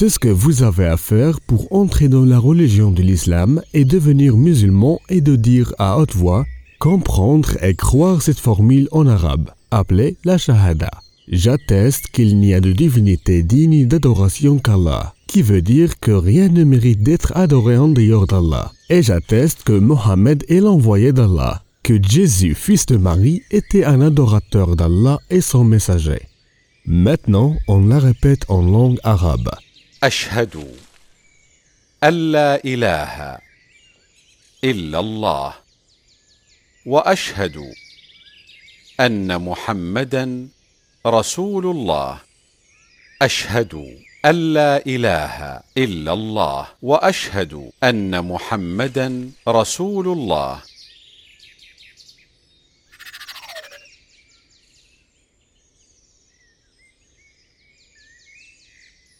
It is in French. test que vous avez à faire pour entrer dans la religion de l'islam et devenir musulman est de dire à haute voix « comprendre et croire cette formule en arabe » appelée la shahada. J'atteste qu'il n'y a de divinité digne d'adoration qu'Allah, qui veut dire que rien ne mérite d'être adoré en dehors d'Allah. Et j'atteste que Mohammed est l'envoyé d'Allah, que Jésus, fils de Marie, était un adorateur d'Allah et son messager. Maintenant, on la répète en langue arabe. Ashhadu alla ilaha illallah wa ashhadu anna Muhammadan Rasulullah. Ashhadu alla ilaha illallah wa ashhadu anna Muhammadan Rasulullah.